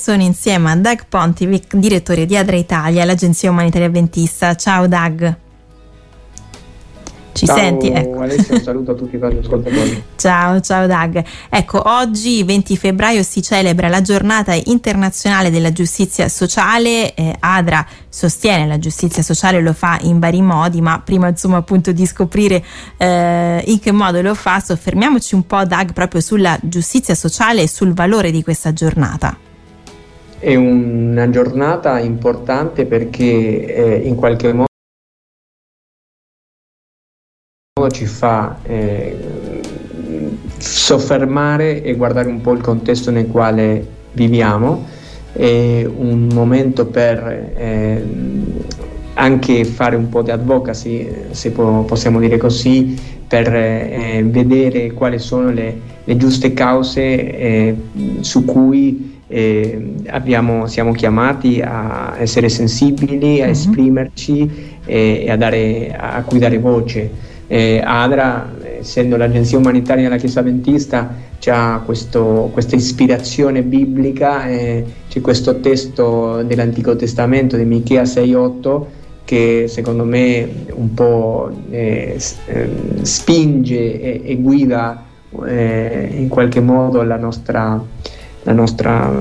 Sono insieme a Doug Ponti, direttore di Adra Italia, l'agenzia umanitaria avventista. Ciao Doug. Ciao, senti? Ecco. Alessia, un saluto a tutti i vari ascoltatori. Ciao Doug. Ecco, oggi 20 febbraio si celebra la giornata internazionale della giustizia sociale. Adra sostiene la giustizia sociale, lo fa in vari modi, ma prima insomma appunto di scoprire in che modo lo fa, soffermiamoci un po', Doug, proprio sulla giustizia sociale e sul valore di questa giornata. È una giornata importante perché in qualche modo ci fa soffermare e guardare un po' il contesto nel quale viviamo. È un momento per anche fare un po' di advocacy, se possiamo dire così, per vedere quali sono le giuste cause su cui siamo chiamati a essere sensibili, a esprimerci e a cui dare voce. Adra, essendo l'agenzia umanitaria della Chiesa Avventista, c'ha questa ispirazione biblica, c'è questo testo dell'Antico Testamento di Michea 6,8 che secondo me un po' spinge e guida in qualche modo la nostra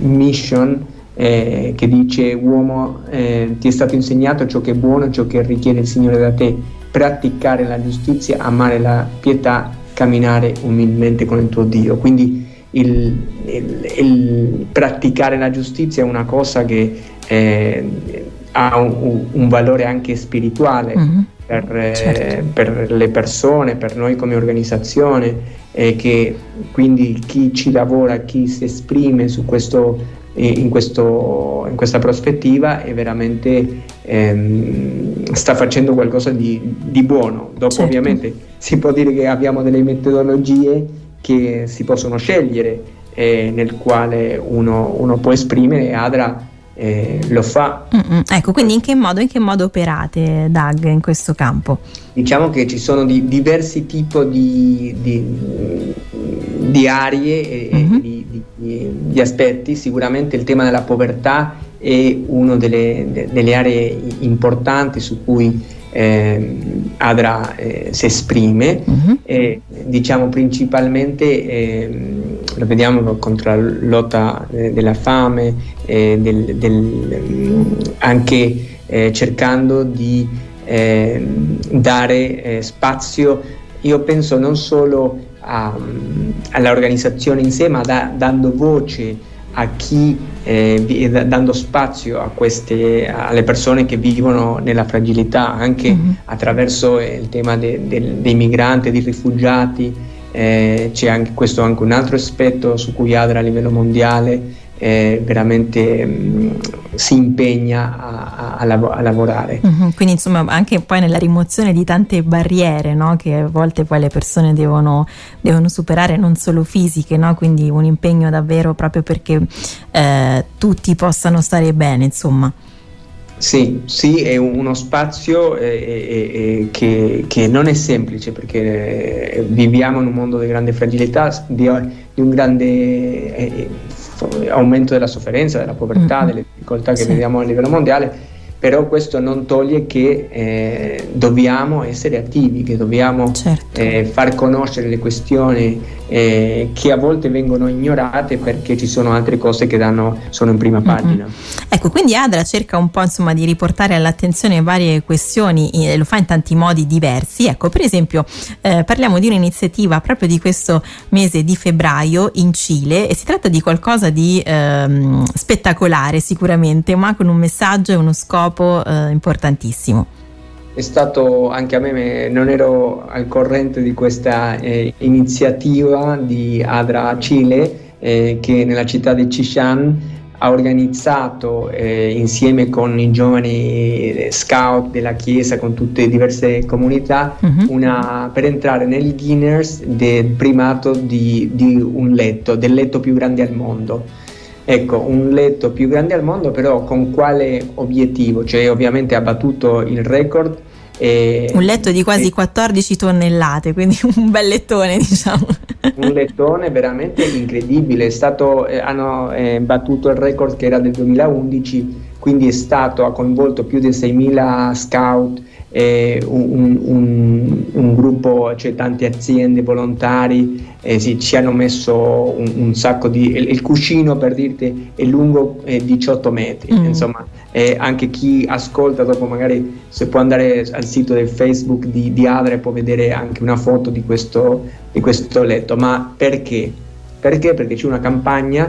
mission, che dice: uomo, ti è stato insegnato ciò che è buono, ciò che richiede il Signore da te, praticare la giustizia, amare la pietà, camminare umilmente con il tuo Dio. Quindi il praticare la giustizia è una cosa che ha un valore anche spirituale certo. Per le persone, per noi come organizzazione, che quindi chi ci lavora, chi si esprime su questo, in questa prospettiva, è veramente sta facendo qualcosa di buono. Dopo certo. Ovviamente si può dire che abbiamo delle metodologie che si possono scegliere, nel quale uno può esprimere. Adra lo fa. Ecco, quindi in che modo operate, Doug, in questo campo? Diciamo che ci sono diversi tipi di aree e di aspetti. Sicuramente il tema della povertà è una delle aree importanti su cui Adra si esprime. Diciamo principalmente lo vediamo contro la lotta della fame, anche cercando di dare spazio, io penso, non solo all'organizzazione in sé, ma dando voce a chi, dando spazio a alle persone che vivono nella fragilità, anche attraverso il tema dei migranti, dei rifugiati. C'è anche questo, anche un altro aspetto su cui Adra a livello mondiale veramente si impegna a lavorare. Quindi insomma anche poi nella rimozione di tante barriere, no? Che a volte poi le persone devono superare, non solo fisiche, no? Quindi un impegno davvero proprio perché tutti possano stare bene, insomma. Sì, è uno spazio che non è semplice, perché viviamo in un mondo di grande fragilità, di un grande aumento della sofferenza, della povertà, delle difficoltà che vediamo a livello mondiale, però questo non toglie che dobbiamo essere attivi, che dobbiamo certo. Far conoscere le questioni che a volte vengono ignorate perché ci sono altre cose che sono in prima pagina. Ecco, quindi Adra cerca un po' insomma di riportare all'attenzione varie questioni, e lo fa in tanti modi diversi. Ecco, per esempio parliamo di un'iniziativa proprio di questo mese di febbraio in Cile, e si tratta di qualcosa di spettacolare sicuramente, ma con un messaggio e uno scopo importantissimo. È stato, anche a me non ero al corrente di questa iniziativa di Adra Cile, che nella città di Cixan ha organizzato insieme con i giovani scout della chiesa, con tutte le diverse comunità, per entrare nel Guinness del primato del letto più grande al mondo. Ecco, un letto più grande al mondo, però con quale obiettivo? Cioè, ovviamente ha battuto il record Un letto di quasi 14 tonnellate, quindi un bel lettone, diciamo. Un lettone veramente incredibile, è stato, hanno battuto il record che era del 2011, quindi è stato, ha coinvolto più di 6.000 scout, un gruppo, cioè tante aziende, volontari, ci hanno messo un sacco di, il cuscino per dirti è lungo 18 metri, insomma, anche chi ascolta dopo magari se può andare al sito del Facebook di Adra e può vedere anche una foto di questo letto. Ma perché? Perché c'è una campagna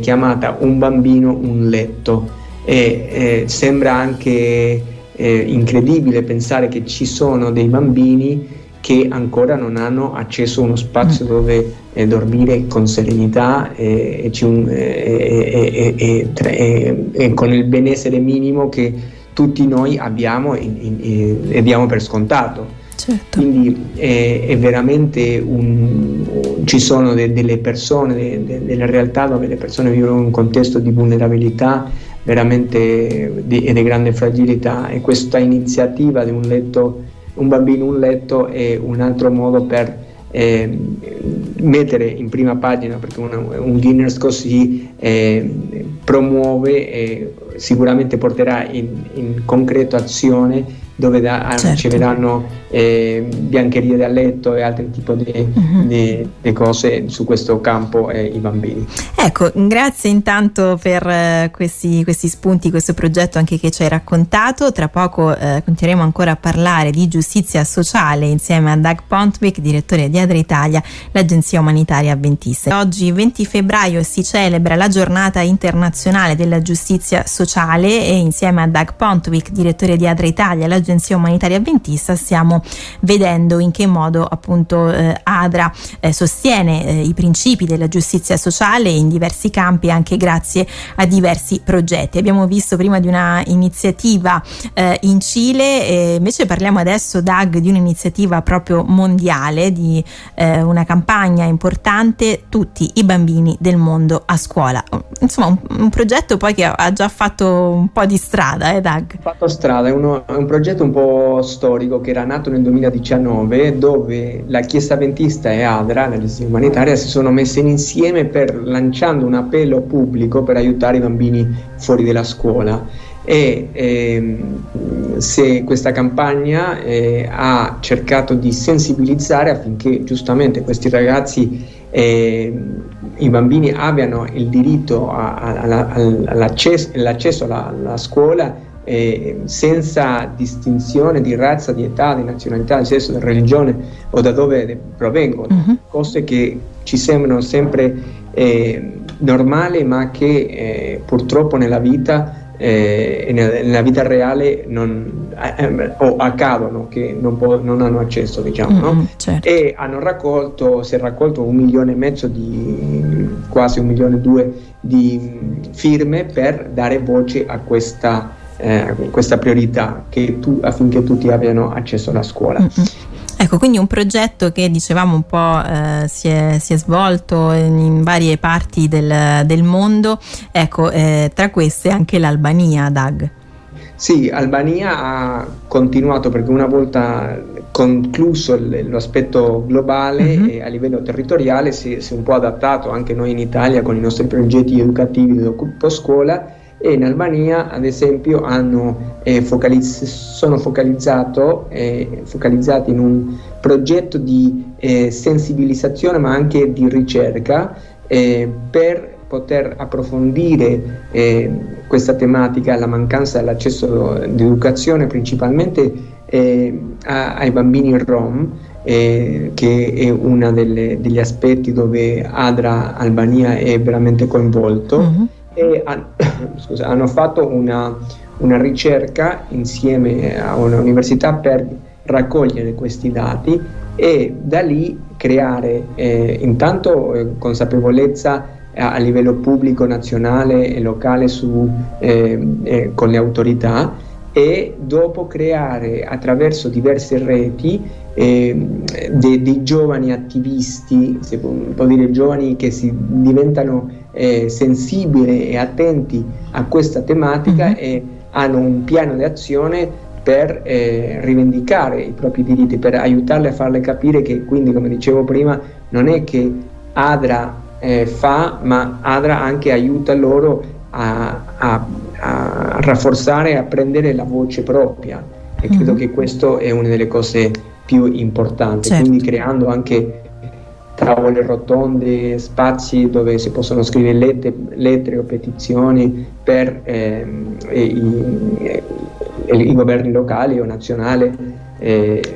chiamata Un bambino, un letto, e sembra anche incredibile pensare che ci sono dei bambini che ancora non hanno accesso a uno spazio dove dormire con serenità e con il benessere minimo che tutti noi abbiamo e diamo per scontato. Certo. Quindi è veramente ci sono delle persone, delle realtà dove le persone vivono in un contesto di vulnerabilità veramente e di grande fragilità, e questa iniziativa di un letto, un bambino un letto, è un altro modo per mettere in prima pagina, perché un Guinness così promuove e sicuramente porterà in concreto azione, dove riceveranno biancherie da letto e altri tipo di cose su questo campo i bambini. Ecco, grazie intanto per questi spunti, questo progetto anche che ci hai raccontato. Tra poco continueremo ancora a parlare di giustizia sociale insieme a Doug Ponti, direttore di Adra Italia, l'agenzia umanitaria avventista. Oggi 20 febbraio si celebra la giornata internazionale della giustizia sociale e insieme a Doug Ponti, direttore di Adra Italia, l'agenzia umanitaria avventista, stiamo vedendo in che modo appunto Adra sostiene i principi della giustizia sociale in diversi campi, anche grazie a diversi progetti. Abbiamo visto prima di una iniziativa in Cile, e invece parliamo adesso, Doug, di un'iniziativa proprio mondiale, di una campagna importante, tutti i bambini del mondo a scuola. Insomma, un progetto poi che ha già fatto un po' di strada, Doug? Ha fatto strada, è un progetto un po' storico che era nato nel 2019, dove la Chiesa Avventista e Adra, l'agenzia umanitaria, si sono messe insieme per lanciando un appello pubblico per aiutare i bambini fuori dalla scuola, e se questa campagna ha cercato di sensibilizzare affinché giustamente questi ragazzi, i bambini, abbiano il diritto all'accesso alla scuola senza distinzione di razza, di età, di nazionalità, di sesso, di religione o da dove provengono, cose che ci sembrano sempre normali, ma che purtroppo nella vita nella vita reale o accadono, che non hanno accesso, diciamo, no? Certo. E si è raccolto 1,5 milioni quasi 1,2 milioni di firme per dare voce a questa priorità, che affinché tutti abbiano accesso alla scuola. Ecco, quindi un progetto che, dicevamo, un po' si è svolto in varie parti del mondo, ecco, tra queste anche l'Albania, Doug. Sì, Albania ha continuato, perché una volta concluso l'aspetto globale a livello territoriale si è un po' adattato anche noi in Italia con i nostri progetti educativi di scuola, e in Albania ad esempio sono focalizzati in un progetto di sensibilizzazione, ma anche di ricerca per poter approfondire questa tematica, la mancanza dell'accesso ad educazione principalmente ai bambini rom, che è uno degli aspetti dove Adra Albania è veramente coinvolto. E hanno fatto una ricerca insieme a un'università per raccogliere questi dati e da lì creare intanto consapevolezza a livello pubblico, nazionale e locale con le autorità, e dopo creare attraverso diverse reti dei giovani attivisti, se può dire, giovani che si diventano sensibili e attenti a questa tematica e hanno un piano di azione per rivendicare i propri diritti, per aiutarle a farle capire che, quindi, come dicevo prima, non è che Adra fa, ma Adra anche aiuta loro a rafforzare, a prendere la voce propria, e credo che questo è una delle cose più importanti, certo. Quindi creando anche tavole rotonde, spazi dove si possono scrivere lettere o petizioni per i governi locali o nazionali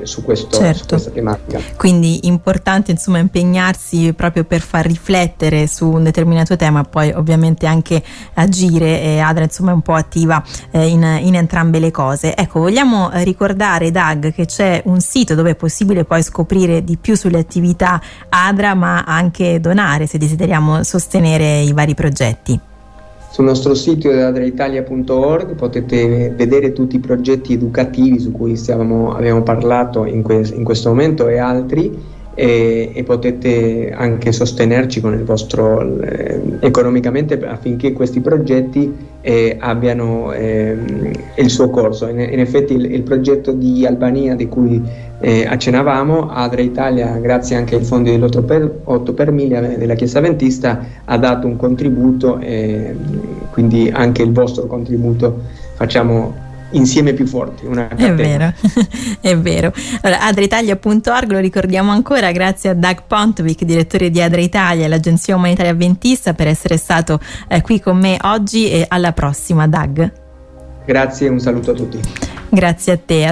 su questo, certo. Su questa tematica. Quindi importante, insomma, impegnarsi proprio per far riflettere su un determinato tema, poi ovviamente anche agire, e Adra insomma è un po' attiva in entrambe le cose. Ecco, vogliamo ricordare, Doug, che c'è un sito dove è possibile poi scoprire di più sulle attività Adra, ma anche donare se desideriamo sostenere i vari progetti. Sul nostro sito adraitalia.org potete vedere tutti i progetti educativi su cui abbiamo parlato in questo momento e altri, e potete anche sostenerci con il vostro economicamente affinché questi progetti abbiano il suo corso. In effetti il progetto di Albania di cui accennavamo, Adra Italia, grazie anche ai fondi dell'8 per 1000 della Chiesa Adventista, ha dato un contributo, quindi anche il vostro contributo facciamo insieme più forti, una catena. È vero. Allora, adraitalia.org, lo ricordiamo ancora, grazie a Doug Pontovic, direttore di Adra Italia, l'agenzia umanitaria avventista, per essere stato qui con me oggi, e alla prossima, Doug. Grazie, un saluto a tutti. Grazie a te.